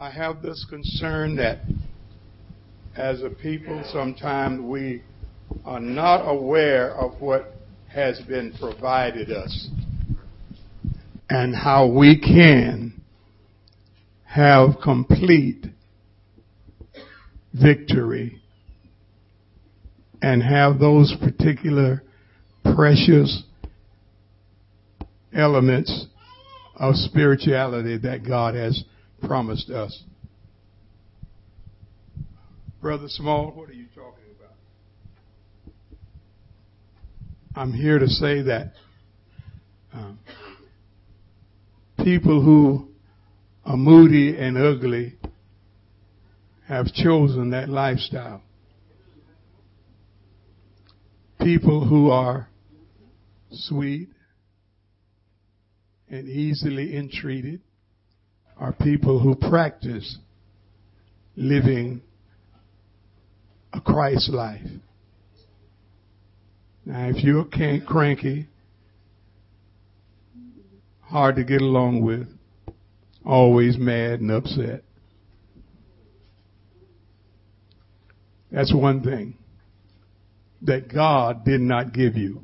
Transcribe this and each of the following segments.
I have this concern that as a people, sometimes we are not aware of what has been provided us and how we can have complete victory and have those particular precious elements of spirituality that God has promised us. Brother Small, what are you talking about? I'm here to say that people who are moody and ugly have chosen that lifestyle. People who are sweet and easily entreated are people who practice living a Christ life. Now, if you're cranky, hard to get along with, always mad and upset, that's one thing that God did not give you.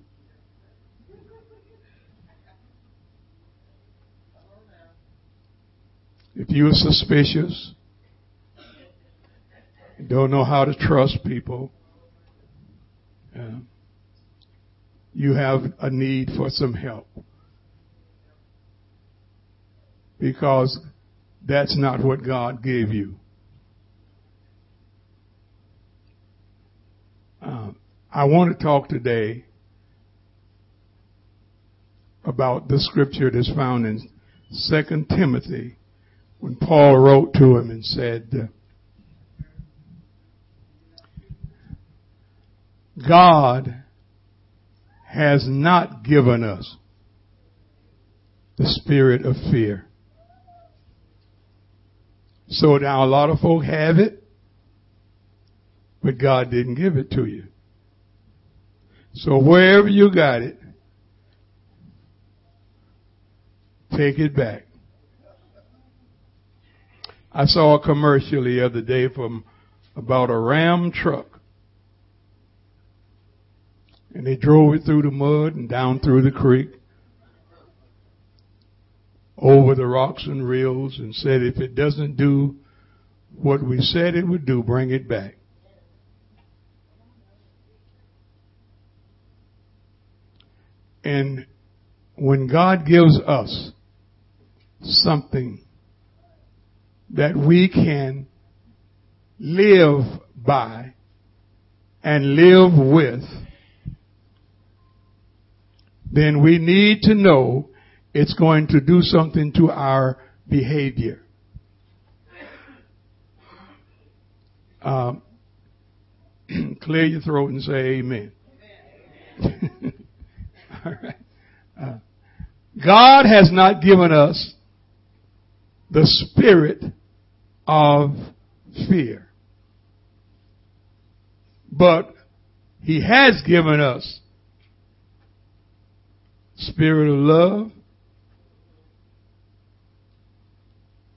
If you are suspicious, don't know how to trust people, you have a need for some help. Because that's not what God gave you. I want to talk today about the scripture that's found in 2 Timothy when Paul wrote to him and said, God has not given us the spirit of fear. So now a lot of folk have it, but God didn't give it to you. So wherever you got it, take it back. I saw a commercial the other day from about a Ram truck. And they drove it through the mud and down through the creek, over the rocks and rills, and said, if it doesn't do what we said it would do, bring it back. And when God gives us something that we can live by and live with, then we need to know it's going to do something to our behavior. Clear your throat and say amen. Amen. All right. God has not given us the spirit of fear, but He has given us spirit of love.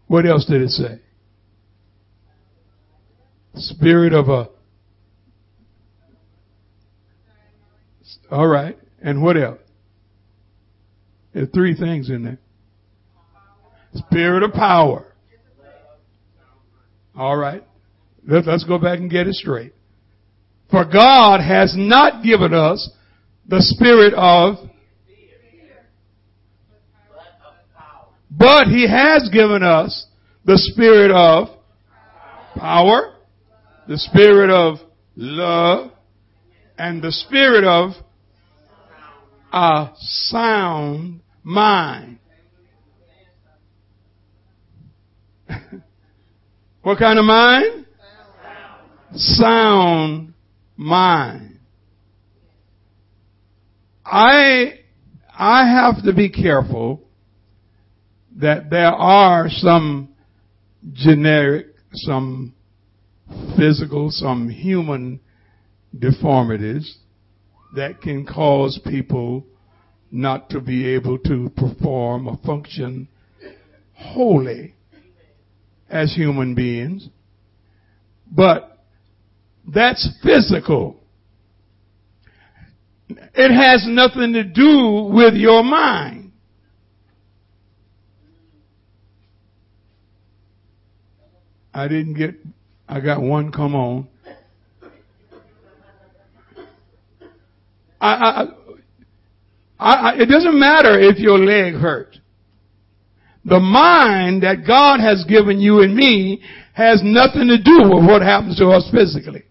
What else did it say? Spirit of a... All right. And what else? There are three things in there. Spirit of power. All right. Let's go back and get it straight. For God has not given us the spirit of... But He has given us the spirit of power, the spirit of love, and the spirit of a sound mind. What kind of mind? Sound mind. I have to be careful that there are some generic, some physical, some human deformities that can cause people not to be able to perform or function wholly as human beings, but that's physical. It has nothing to do with your mind. I got one come on. It doesn't matter if your leg hurt. The mind that God has given you and me has nothing to do with what happens to us physically.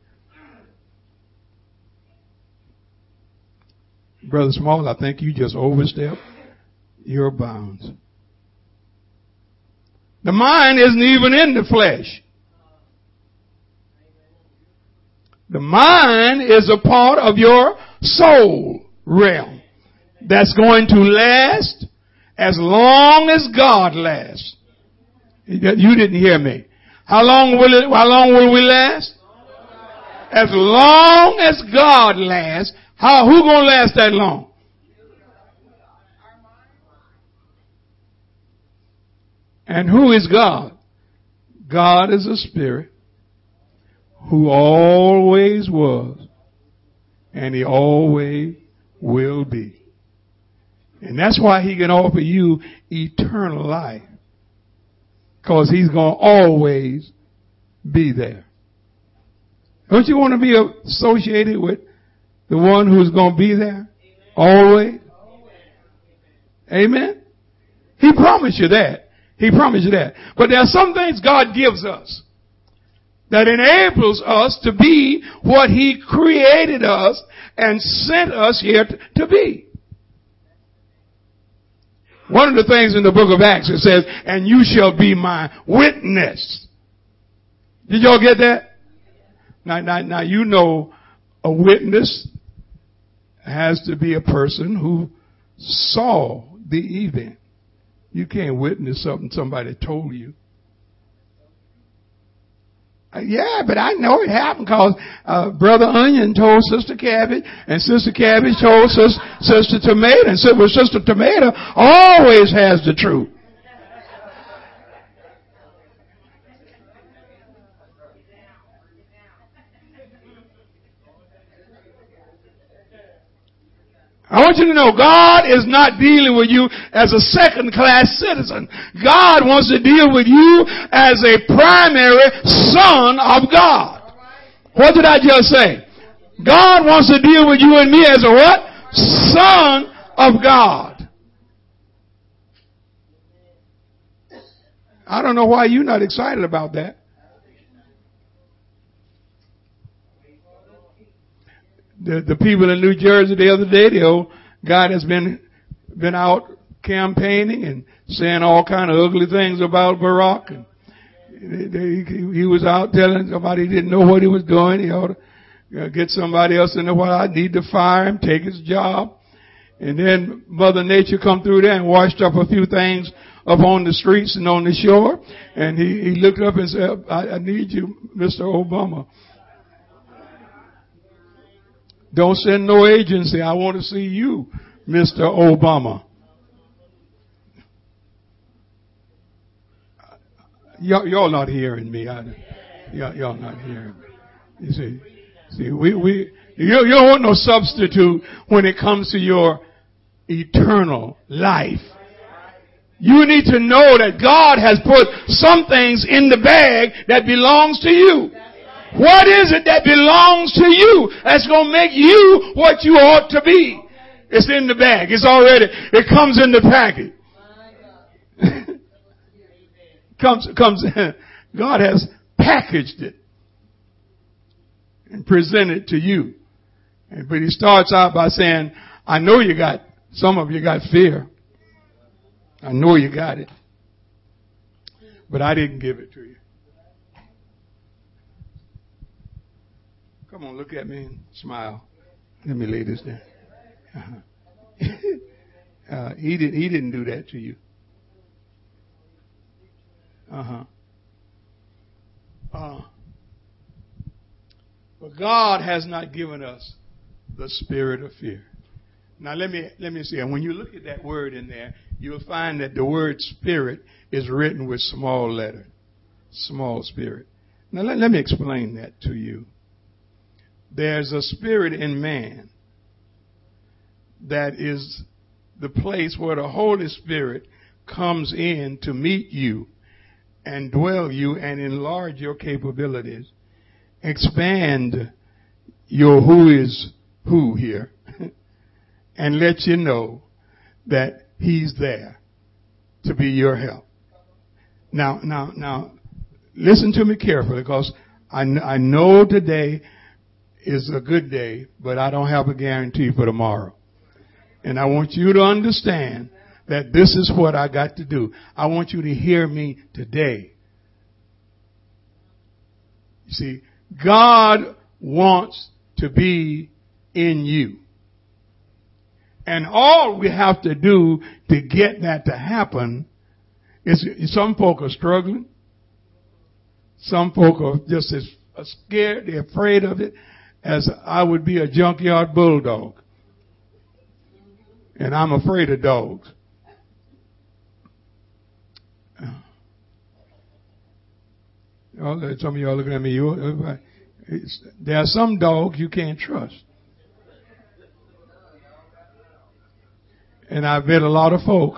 Brother Small, I think you just overstepped your bounds. The mind isn't even in the flesh. The mind is a part of your soul realm that's going to last as long as God lasts. You didn't hear me. How long will we last? As long as God lasts. Who gonna last that long? And who is God? God is a spirit who always was, and he always will be. And that's why he can offer you eternal life, because he's gonna always be there. Don't you want to be associated with the one who's going to be there? Amen. Always. Amen. He promised you that. He promised you that. But there are some things God gives us that enables us to be what he created us and sent us here to be. One of the things in the book of Acts, it says, "And you shall be my witness." Did y'all get that? Now you know a witness has to be a person who saw the event. You can't witness something somebody told you. Yeah, but I know it happened because Brother Onion told Sister Cabbage, and Sister Cabbage told Sister Tomato, and Sister Tomato always has the truth. I want you to know God is not dealing with you as a second-class citizen. God wants to deal with you as a primary son of God. What did I just say? God wants to deal with you and me as a what? Son of God. I don't know why you're not excited about that. The people in New Jersey the other day, the old guy that's been out campaigning and saying all kind of ugly things about Barack, and he was out telling somebody he didn't know what he was doing. He ought to get somebody else in there. Well, I need to fire him, take his job. And then Mother Nature come through there and washed up a few things up on the streets and on the shore. And he looked up and said, I need you, Mr. Obama. Don't send no agency. I want to see you, Mr. Obama. Y'all not hearing me. Y'all not hearing me. You see, you don't want no substitute when it comes to your eternal life. You need to know that God has put some things in the bag that belongs to you. What is it that belongs to you that's going to make you what you ought to be? It's in the bag. It comes in the package. God has packaged it and presented to you. But he starts out by saying, I know some of you got fear. I know you got it. But I didn't give it to you. Come on, look at me and smile. Let me lay this down. He didn't do that to you. But God has not given us the spirit of fear. Now let me see. When you look at that word in there, you'll find that the word spirit is written with small letters. small spirit. Now let me explain that to you. There's a spirit in man that is the place where the Holy Spirit comes in to meet you and dwell you and enlarge your capabilities, expand your who is who here, and let you know that he's there to be your help. Now, listen to me carefully, because I know today is a good day, but I don't have a guarantee for tomorrow. And I want you to understand that this is what I got to do. I want you to hear me today. You see, God wants to be in you. And all we have to do to get that to happen is, some folk are struggling. Some folk are just as scared, they're afraid of it, as I would be a junkyard bulldog. And I'm afraid of dogs. Some of y'all looking at me. There are some dogs you can't trust. And I bet a lot of folk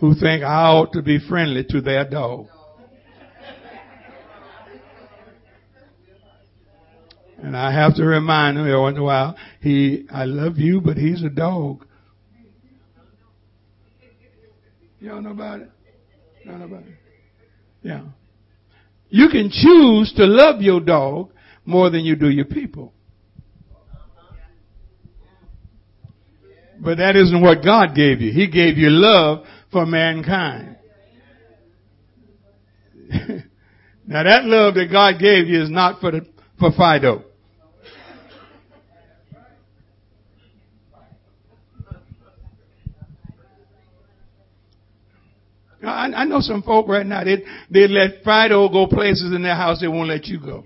who think I ought to be friendly to their dog. And I have to remind him every once in a while, I love you, but he's a dog. Y'all know about it? Y'all know about it? Yeah. You can choose to love your dog more than you do your people. But that isn't what God gave you. He gave you love for mankind. Now that love that God gave you is not for Fido. I know some folk right now, they let Fido go places in their house they won't let you go.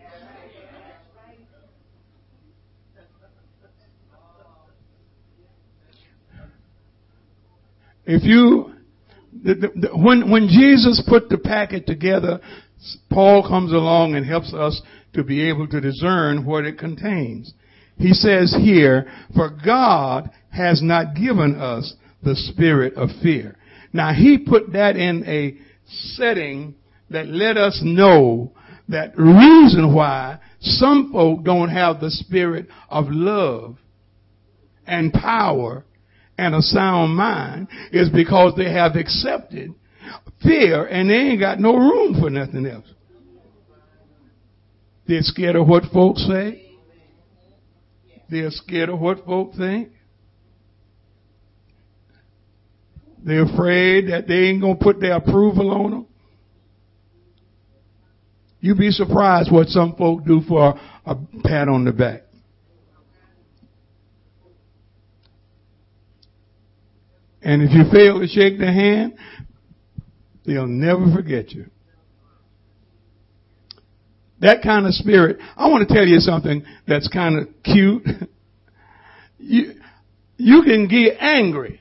When Jesus put the packet together, Paul comes along and helps us to be able to discern what it contains. He says here, for God has not given us the spirit of fear. Now, he put that in a setting that let us know that the reason why some folk don't have the spirit of love and power and a sound mind is because they have accepted fear and they ain't got no room for nothing else. They're scared of what folks say. They're scared of what folks think. They're afraid that they ain't going to put their approval on them. You'd be surprised what some folk do for a pat on the back. And if you fail to shake their hand, they'll never forget you. That kind of spirit. I want to tell you something that's kind of cute. You can get angry.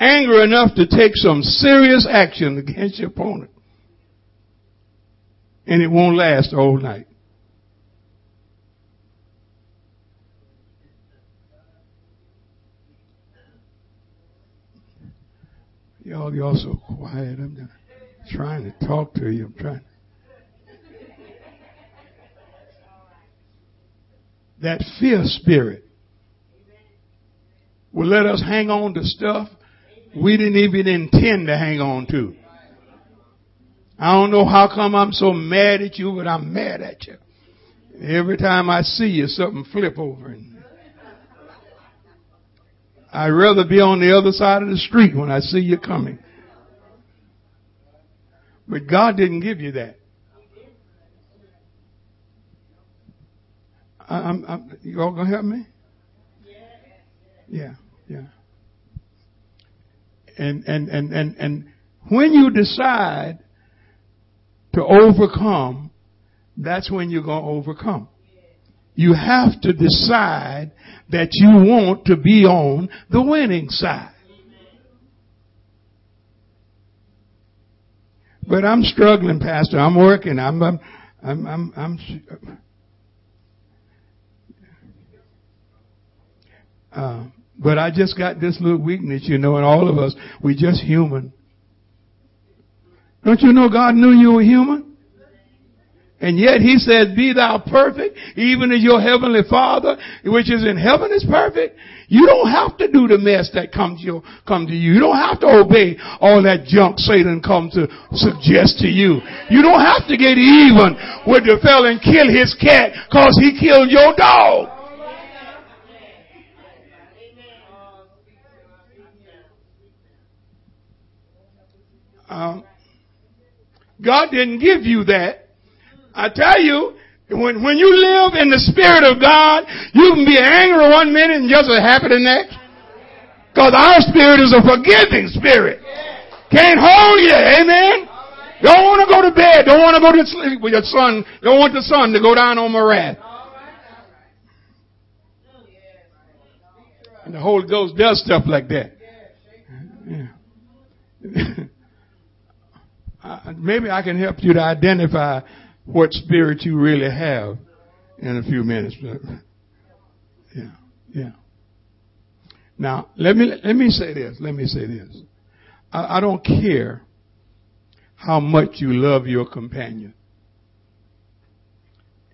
Angry enough to take some serious action against your opponent. And it won't last the whole night. Y'all so quiet. I'm just trying to talk to you. That fear spirit will let us hang on to stuff we didn't even intend to hang on to. I don't know how come I'm so mad at you, but I'm mad at you. Every time I see you, something flip over. And I'd rather be on the other side of the street when I see you coming. But God didn't give you that. You all going to help me? Yeah. And when you decide to overcome, that's when you're going to overcome. You have to decide that you want to be on the winning side. But I'm struggling, Pastor. I'm working. But I just got this little weakness, you know, and all of us, we just human. Don't you know God knew you were human? And yet He said, be thou perfect, even as your heavenly Father, which is in heaven, is perfect. You don't have to do the mess that comes to you. You don't have to obey all that junk Satan comes to suggest to you. You don't have to get even with the fella and kill his cat because he killed your dog. God didn't give you that. I tell you, when you live in the Spirit of God, you can be angry one minute and just as happy the next. Because our spirit is a forgiving spirit. Can't hold you, amen? Don't want to go to bed. Don't want to go to sleep with your son. Don't want the sun to go down on my wrath. And the Holy Ghost does stuff like that. Yeah. Maybe I can help you to identify what spirit you really have in a few minutes. Yeah. Now, let me say this. I don't care how much you love your companion.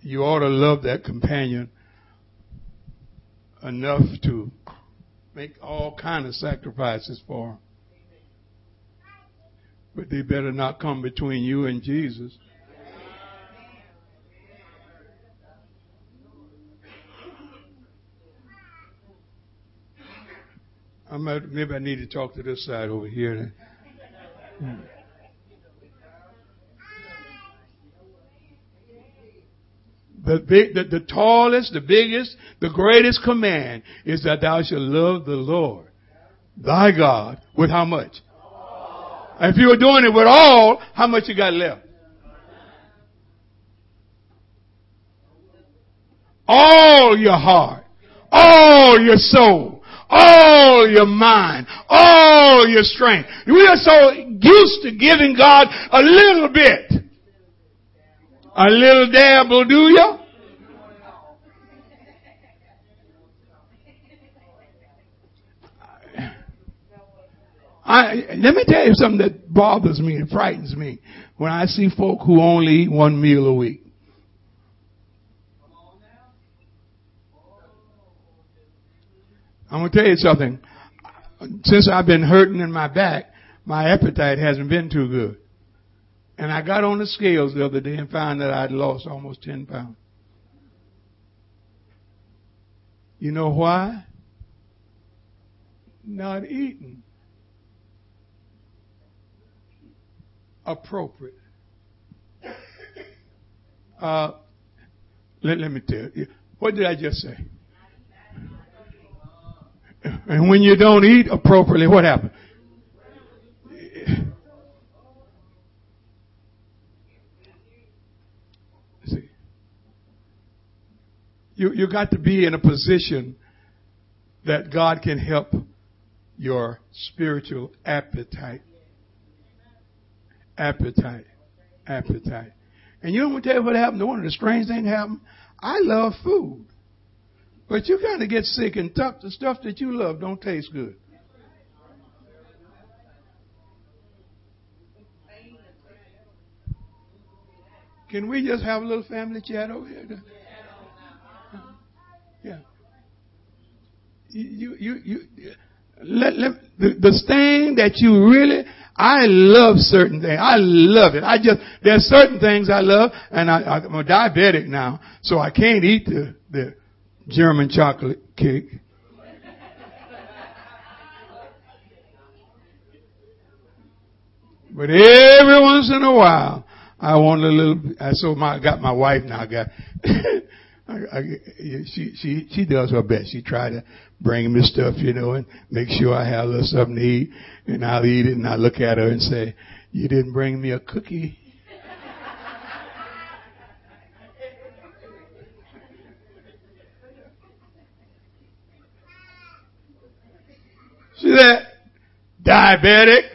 You ought to love that companion enough to make all kinds of sacrifices for him. But they better not come between you and Jesus. Maybe I need to talk to this side over here. The tallest, the biggest, the greatest command is that thou shalt love the Lord, thy God, with how much? If you were doing it with all, how much you got left? All your heart, all your soul, all your mind, all your strength. We are so used to giving God a little bit. A little dab will do you. Let me tell you something that bothers me and frightens me when I see folk who only eat one meal a week. I'm going to tell you something. Since I've been hurting in my back, my appetite hasn't been too good. And I got on the scales the other day and found that I'd lost almost 10 pounds. You know why? Not eating appropriate. Let me tell you. What did I just say? And when you don't eat appropriately, what happens? See, you got to be in a position that God can help your spiritual appetite. Appetite. And you don't want to tell you what happened. One of the strange things happened. I love food. But you kind of get sick and tough. The stuff that you love don't taste good. Can we just have a little family chat over here? Yeah. The thing that you really, I love certain things. I love it. There's certain things I love, and I'm a diabetic now, so I can't eat the German chocolate cake. But every once in a while, I want a little, I got my wife now, she does her best. She try to bring me stuff, you know, and make sure I have a little something to eat. And I'll eat it, and I look at her and say, "You didn't bring me a cookie." She said, "Diabetic."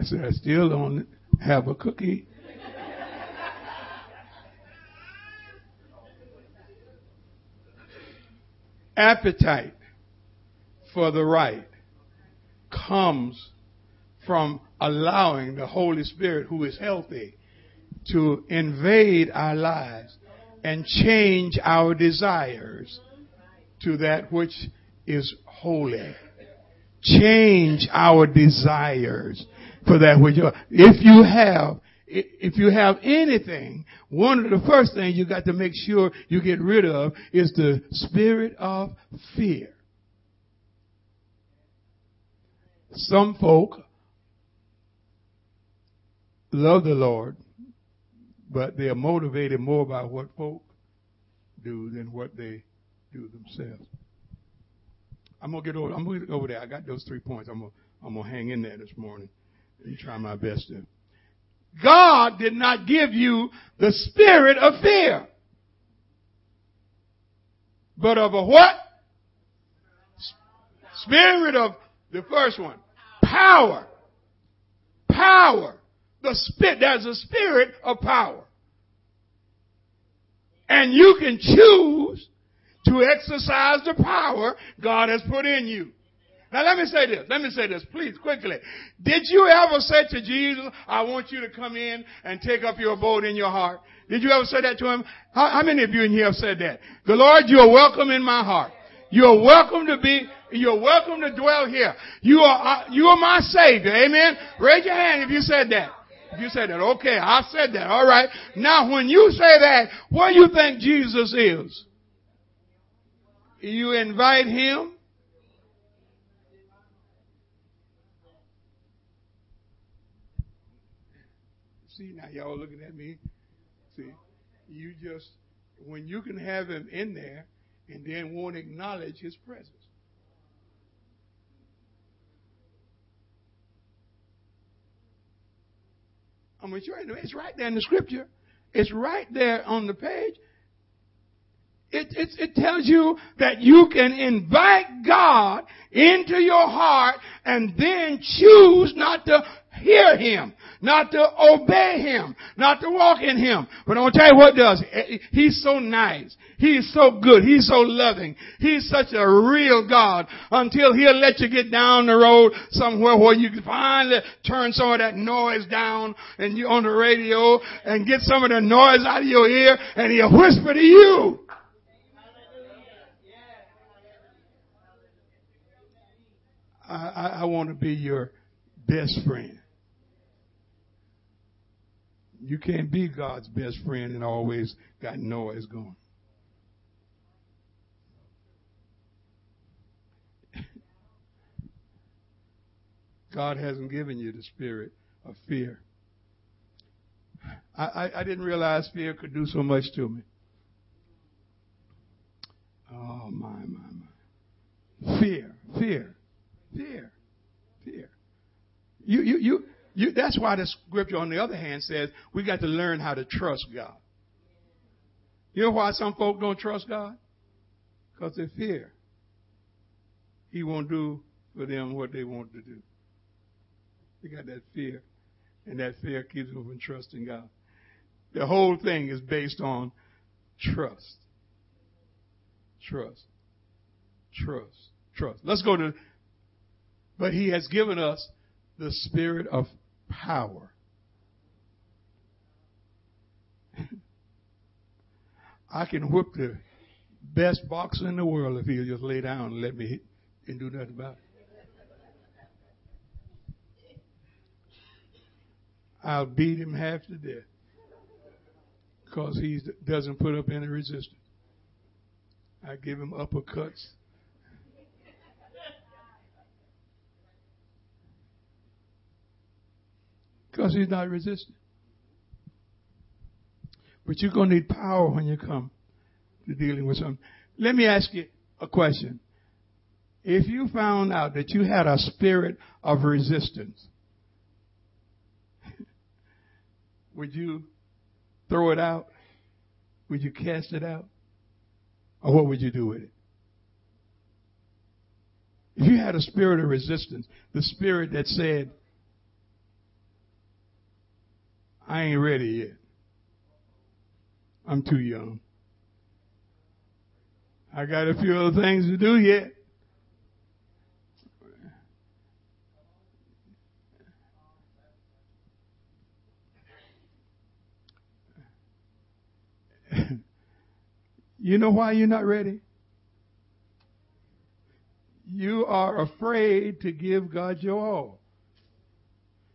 I said, that I still don't have a cookie. Appetite for the right comes from allowing the Holy Spirit, who is healthy, to invade our lives and change our desires to that which is holy. Change our desires for that which you. If you have anything, one of the first things you got to make sure you get rid of is the spirit of fear. Some folk love the Lord, but they are motivated more by what folk do than what they do themselves. I'm gonna get over there. I got those 3 points. I'm gonna hang in there this morning and try my best to. God did not give you the spirit of fear, but of a what? Spirit of the first one, power. Power. The spirit. There's a spirit of power, and you can choose to exercise the power God has put in you. Now let me say this. Please, quickly. Did you ever say to Jesus, I want you to come in and take up your abode in your heart? Did you ever say that to him? How many of you in here have said that? The Lord, you are welcome in my heart. You're welcome to dwell here. You are my Savior. Amen. Raise your hand if you said that. If you said that, okay, I said that. All right. Now when you say that, what do you think Jesus is? You invite him . See, now y'all looking at me. See, you just, when you can have him in there and then won't acknowledge his presence. I'm going to show you. It's right there in the scripture. It's right there on the page. It tells you that you can invite God into your heart and then choose not to hear him, not to obey him, not to walk in him. But I'm going to tell you what does. He's so nice. He's so good. He's so loving. He's such a real God until he'll let you get down the road somewhere where you can finally turn some of that noise down and you're on the radio and get some of the noise out of your ear and he'll whisper to you. I want to be your best friend. You can't be God's best friend and always got noise going. God hasn't given you the spirit of fear. I didn't realize fear could do so much to me. Oh, my. Fear. You, that's why the scripture, on the other hand, says we got to learn how to trust God. You know why some folk don't trust God? Because they fear he won't do for them what they want to do. They got that fear, and that fear keeps them from trusting God. The whole thing is based on trust. Let's go to. But he has given us the spirit of power. I can whip the best boxer in the world if he'll just lay down and let me hit and do nothing about it. I'll beat him half to death because he doesn't put up any resistance. I give him uppercuts. Because he's not resisting. But you're going to need power when you come to dealing with something. Let me ask you a question. If you found out that you had a spirit of resistance, would you throw it out? Would you cast it out? Or what would you do with it? If you had a spirit of resistance, the spirit that said, I ain't ready yet. I'm too young. I got a few other things to do yet. You know why you're not ready? You are afraid to give God your all.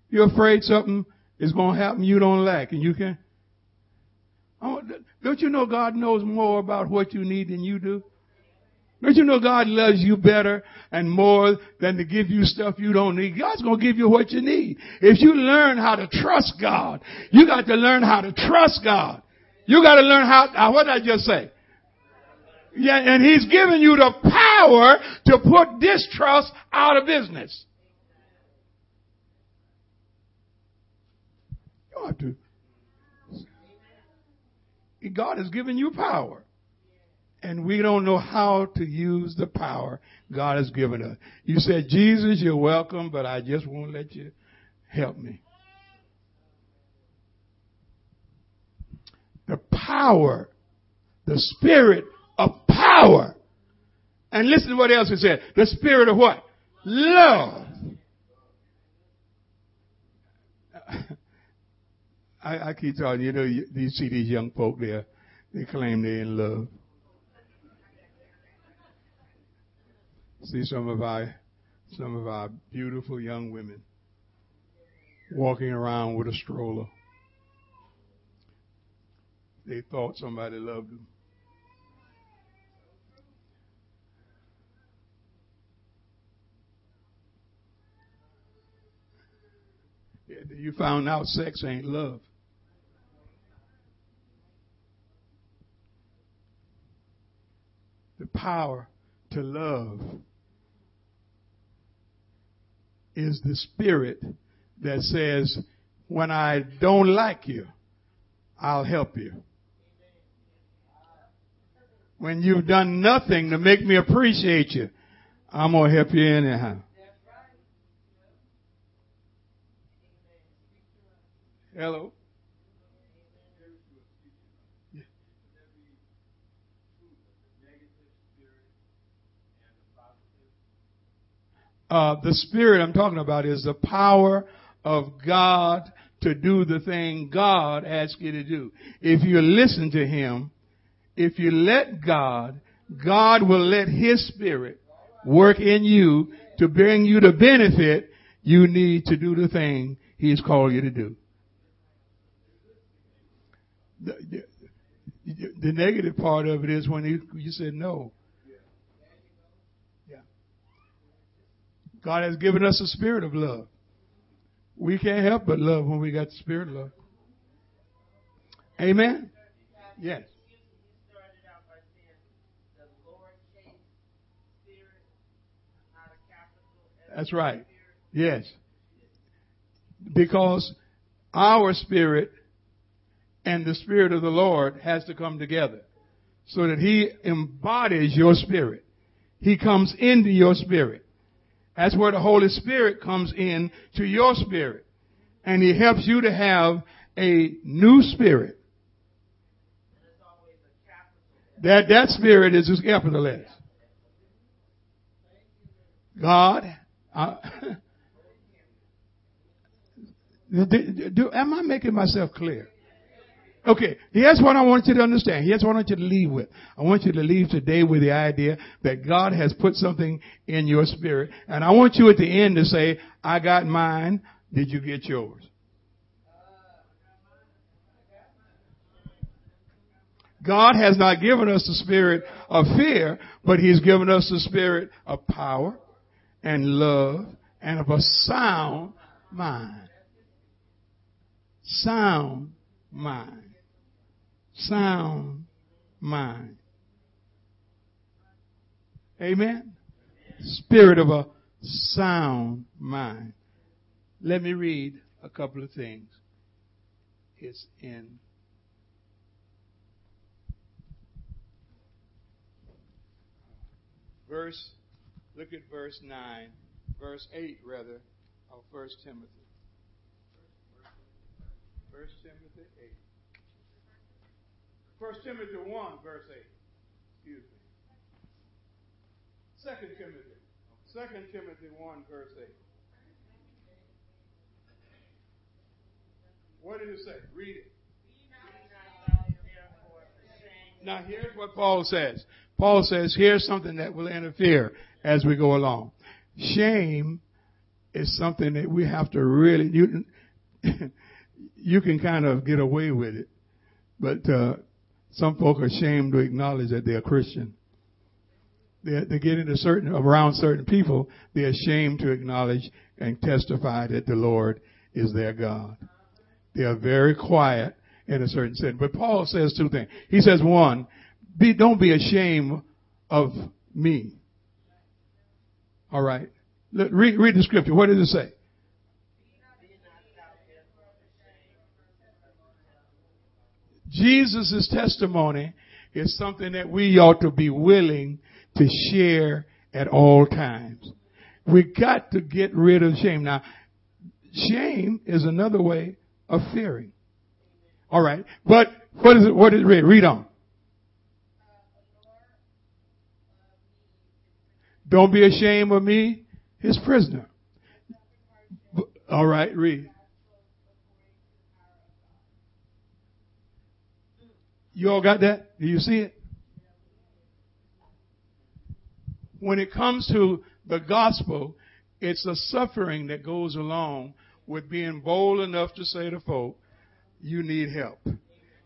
You're afraid something is going to happen you don't like, and you can. Oh, don't you know God knows more about what you need than you do? Don't you know God loves you better and more than to give you stuff you don't need? God's going to give you what you need. If you learn how to trust God, you got to learn how to trust God. You got to learn how, what did I just say? Yeah, and He's given you the power to put distrust out of business. You don't have to. God has given you power. And we don't know how to use the power God has given us. You said, Jesus, you're welcome, but I just won't let you help me. The power, the spirit of power. And listen to what else He said. The spirit of what? Love. I keep talking, you see these young folk there, they claim they're in love. See some of our beautiful young women walking around with a stroller. They thought somebody loved them. You found out sex ain't love. The power to love is the spirit that says, when I don't like you, I'll help you. When you've done nothing to make me appreciate you, I'm going to help you anyhow. Hello? The spirit I'm talking about is the power of God to do the thing God asks you to do. If you listen to Him, if you let God, God will let His spirit work in you to bring you the benefit you need to do the thing He's called you to do. The negative part of it is when you said no. Yeah. God has given us a spirit of love. We can't help but love when we got the spirit of love. Amen? Yes. That's right. Yes. Because our spirit and the spirit of the Lord has to come together so that He embodies your spirit. He comes into your spirit. That's where the Holy Spirit comes in to your spirit. And He helps you to have a new spirit. That spirit is capital S. God, am I making myself clear? Okay, here's what I want you to understand. Here's what I want you to leave with. I want you to leave today with the idea that God has put something in your spirit. And I want you at the end to say, I got mine. Did you get yours? God has not given us the spirit of fear, but He's given us the spirit of power and love and of a sound mind. Sound mind. Sound mind. Amen? Spirit of a sound mind. Let me read a couple of things. It's in verse, look at verse 9, verse 8 rather, of 1 Timothy. 1 Timothy 8. 1 Timothy 1, verse 8. Excuse me. 2 Timothy 1, verse 8. What did it say? Read it. Now here's what Paul says. Paul says, here's something that will interfere as we go along. Shame is something that we have to really, you can kind of get away with it. But some folk are ashamed to acknowledge that they're Christian. They get into around certain people, they're ashamed to acknowledge and testify that the Lord is their God. They are very quiet in a certain sense. But Paul says two things. He says, one, don't be ashamed of me. All right. Look, read the scripture. What does it say? Jesus' testimony is something that we ought to be willing to share at all times. We got to get rid of shame. Now, shame is another way of fearing. All right. But what is it? What is it? Read on. Don't be ashamed of me, his prisoner. All right, read. You all got that? Do you see it? When it comes to the gospel, it's a suffering that goes along with being bold enough to say to folk, you need help.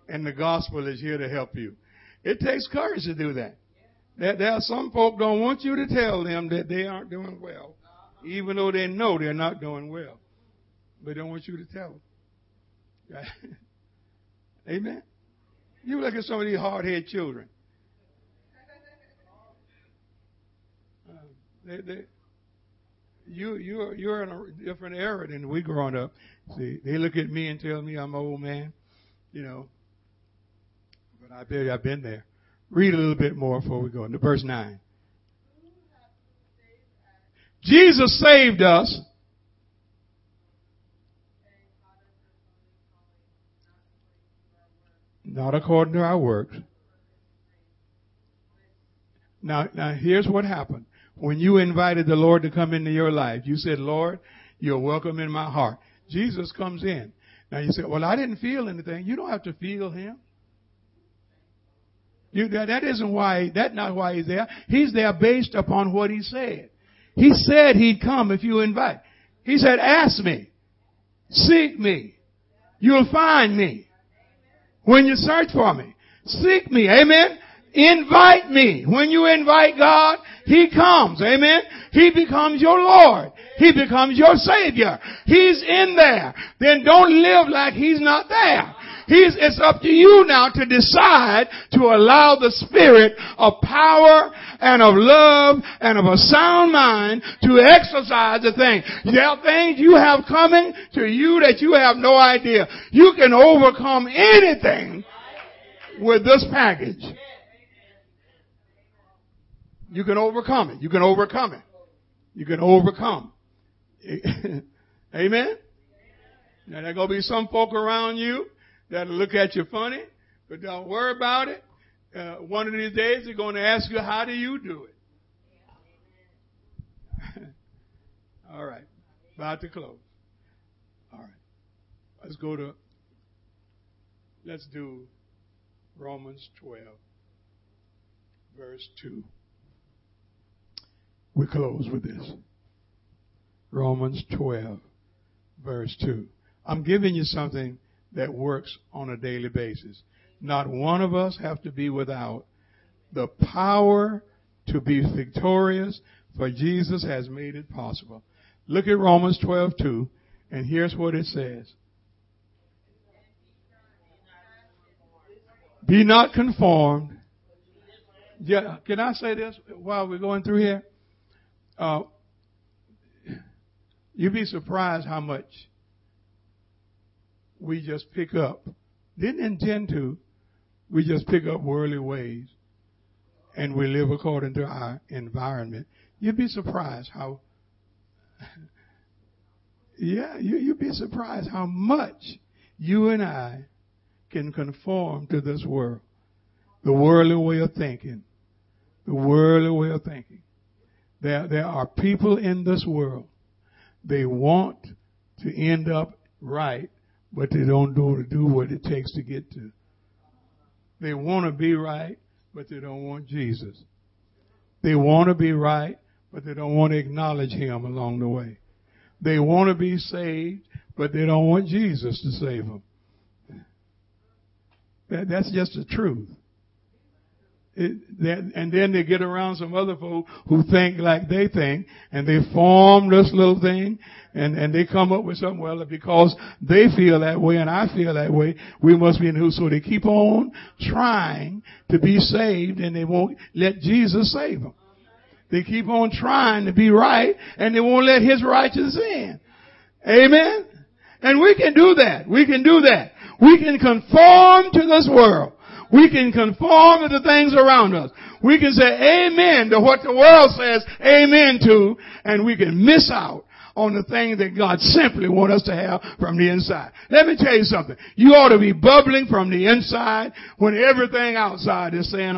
And the gospel is here to help you. It takes courage to do that. There are some folk don't want you to tell them that they aren't doing well, even though they know they're not doing well. They don't want you to tell them. Amen? You look at some of these hard-headed children. You're in a different era than we growing up. See, they look at me and tell me I'm an old man, you know. But I bet I've been there. Read a little bit more before we go into verse 9. Jesus saved us not according to our works. Now here's what happened. When you invited the Lord to come into your life, you said, Lord, you're welcome in my heart. Jesus comes in. Now you say, well, I didn't feel anything. You don't have to feel him. That's not why he's there. He's there based upon what he said. He said he'd come if you invite. He said, ask me. Seek me. You'll find me. When you search for me. Seek me. Amen. Invite me. When you invite God, he comes. Amen. He becomes your Lord. He becomes your Savior. He's in there. Then don't live like he's not there. It's up to you now to decide to allow the spirit of power and of love and of a sound mind to exercise the thing. There are things you have coming to you that you have no idea. You can overcome anything with this package. You can overcome it. You can overcome it. You can overcome. Amen? Now there are going to be some folk around you that'll look at you funny, but don't worry about it. One of these days they're going to ask you, how do you do it? All right. About to close. All right. Let's do Romans 12, verse 2. We close with this. Romans 12, verse 2. I'm giving you something that works on a daily basis. Not one of us have to be without the power to be victorious, for Jesus has made it possible. Look at Romans 12:2, and here's what it says. Be not conformed. Yeah, can I say this while we're going through here? You'd be surprised how much we just pick up. Didn't intend to. We just pick up worldly ways and we live according to our environment. You'd be surprised how, you'd be surprised how much you and I can conform to this world, the worldly way of thinking, the worldly way of thinking. There are people in this world, they want to end up right, but they don't do what it takes to get to. They want to be right, but they don't want Jesus. They want to be right, but they don't want to acknowledge him along the way. They want to be saved, but they don't want Jesus to save them. That's just the truth. And then they get around some other folk who think like they think, and they form this little thing, and they come up with something, well, because they feel that way and I feel that way, we must be in who. So they keep on trying to be saved, and they won't let Jesus save them. They keep on trying to be right, and they won't let his righteousness in. Amen? And we can do that. We can do that. We can conform to this world. We can conform to the things around us. We can say amen to what the world says amen to, and we can miss out on the thing that God simply wants us to have from the inside. Let me tell you something. You ought to be bubbling from the inside when everything outside is saying,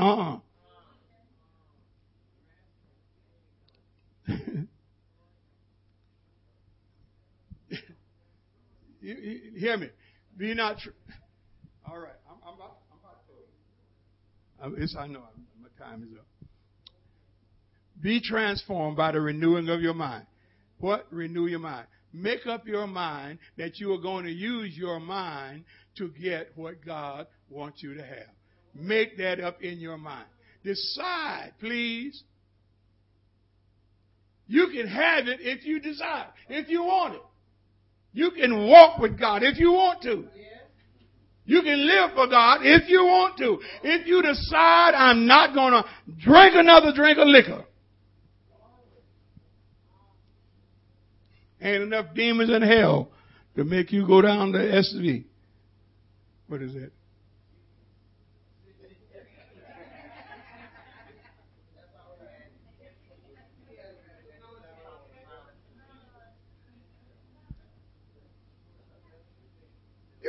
you hear me? Be not true. All right. I know my time is up. Be transformed by the renewing of your mind. What? Renew your mind. Make up your mind that you are going to use your mind to get what God wants you to have. Make that up in your mind. Decide, please. You can have it if you desire, if you want it. You can walk with God if you want to. You can live for God if you want to. If you decide, I'm not going to drink another drink of liquor. Ain't enough demons in hell to make you go down to SV. What is that?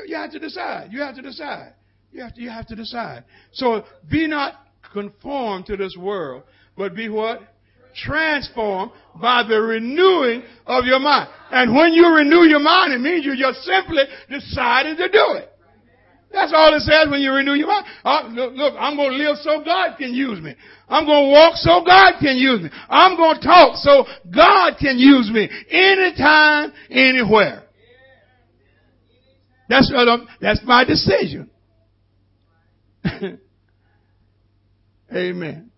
You have to decide. You have to decide. You have to decide. So be not conformed to this world, but be what? Transformed by the renewing of your mind. And when you renew your mind, it means you just simply decided to do it. That's all it says when you renew your mind. Look, I'm going to live so God can use me. I'm going to walk so God can use me. I'm going to talk so God can use me anytime, anywhere. That's my decision. Amen.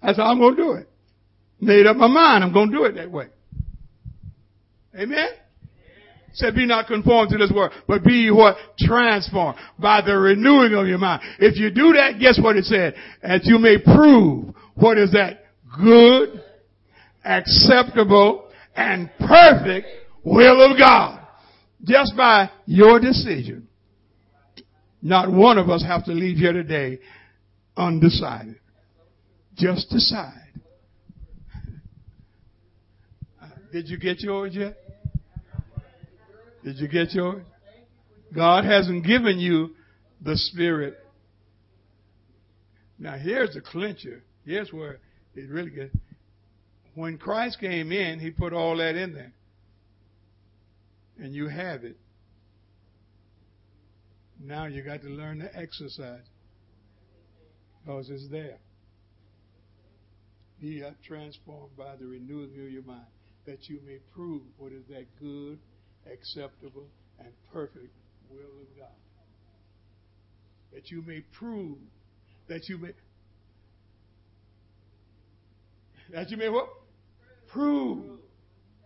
That's how I'm going to do it. Made up my mind. I'm going to do it that way. Amen. Said, be not conformed to this world, but be what? Transformed by the renewing of your mind. If you do that, guess what it said? That you may prove what is that good, acceptable, and perfect will of God. Just by your decision. Not one of us have to leave here today undecided. Just decide. Did you get yours yet? Did you get yours? God hasn't given you the Spirit. Now here's the clincher. Here's where it really gets. When Christ came in, he put all that in there. And you have it. Now you got to learn to exercise. Because it's there. Be transformed by the renewing of your mind. That you may prove what is that good, acceptable, and perfect will of God. That you may prove. That you may what? Prove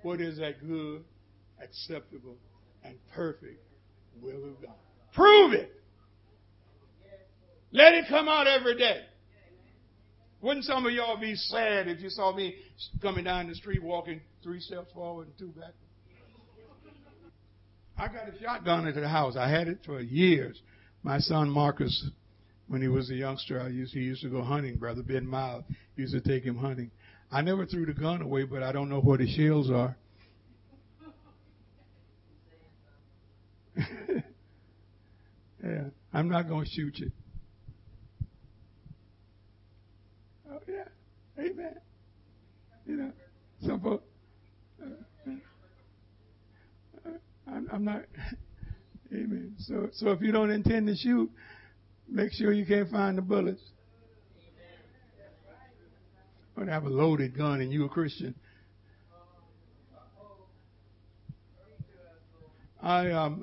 what is that good, acceptable, and perfect will of God. Prove it. Let it come out every day. Wouldn't some of y'all be sad if you saw me coming down the street walking 3 steps forward and 2 back? I got a shotgun at the house. I had it for years. My son Marcus, when he was a youngster, he used to go hunting. Brother Ben Miles used to take him hunting. I never threw the gun away, but I don't know where the shells are. Yeah, I'm not going to shoot you. Oh, yeah. Amen. You know, some folks, I'm not, amen. So if you don't intend to shoot, make sure you can't find the bullets. Or have a loaded gun and you a Christian. I know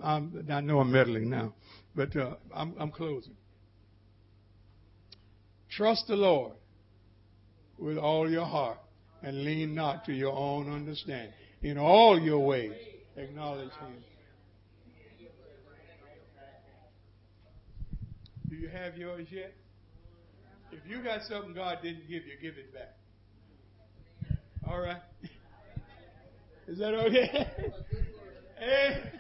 I'm meddling now, but I'm closing. Trust the Lord with all your heart and lean not to your own understanding. In all your ways, acknowledge Him. Do you have yours yet? If you got something God didn't give you, give it back. All right. Is that okay? Hey.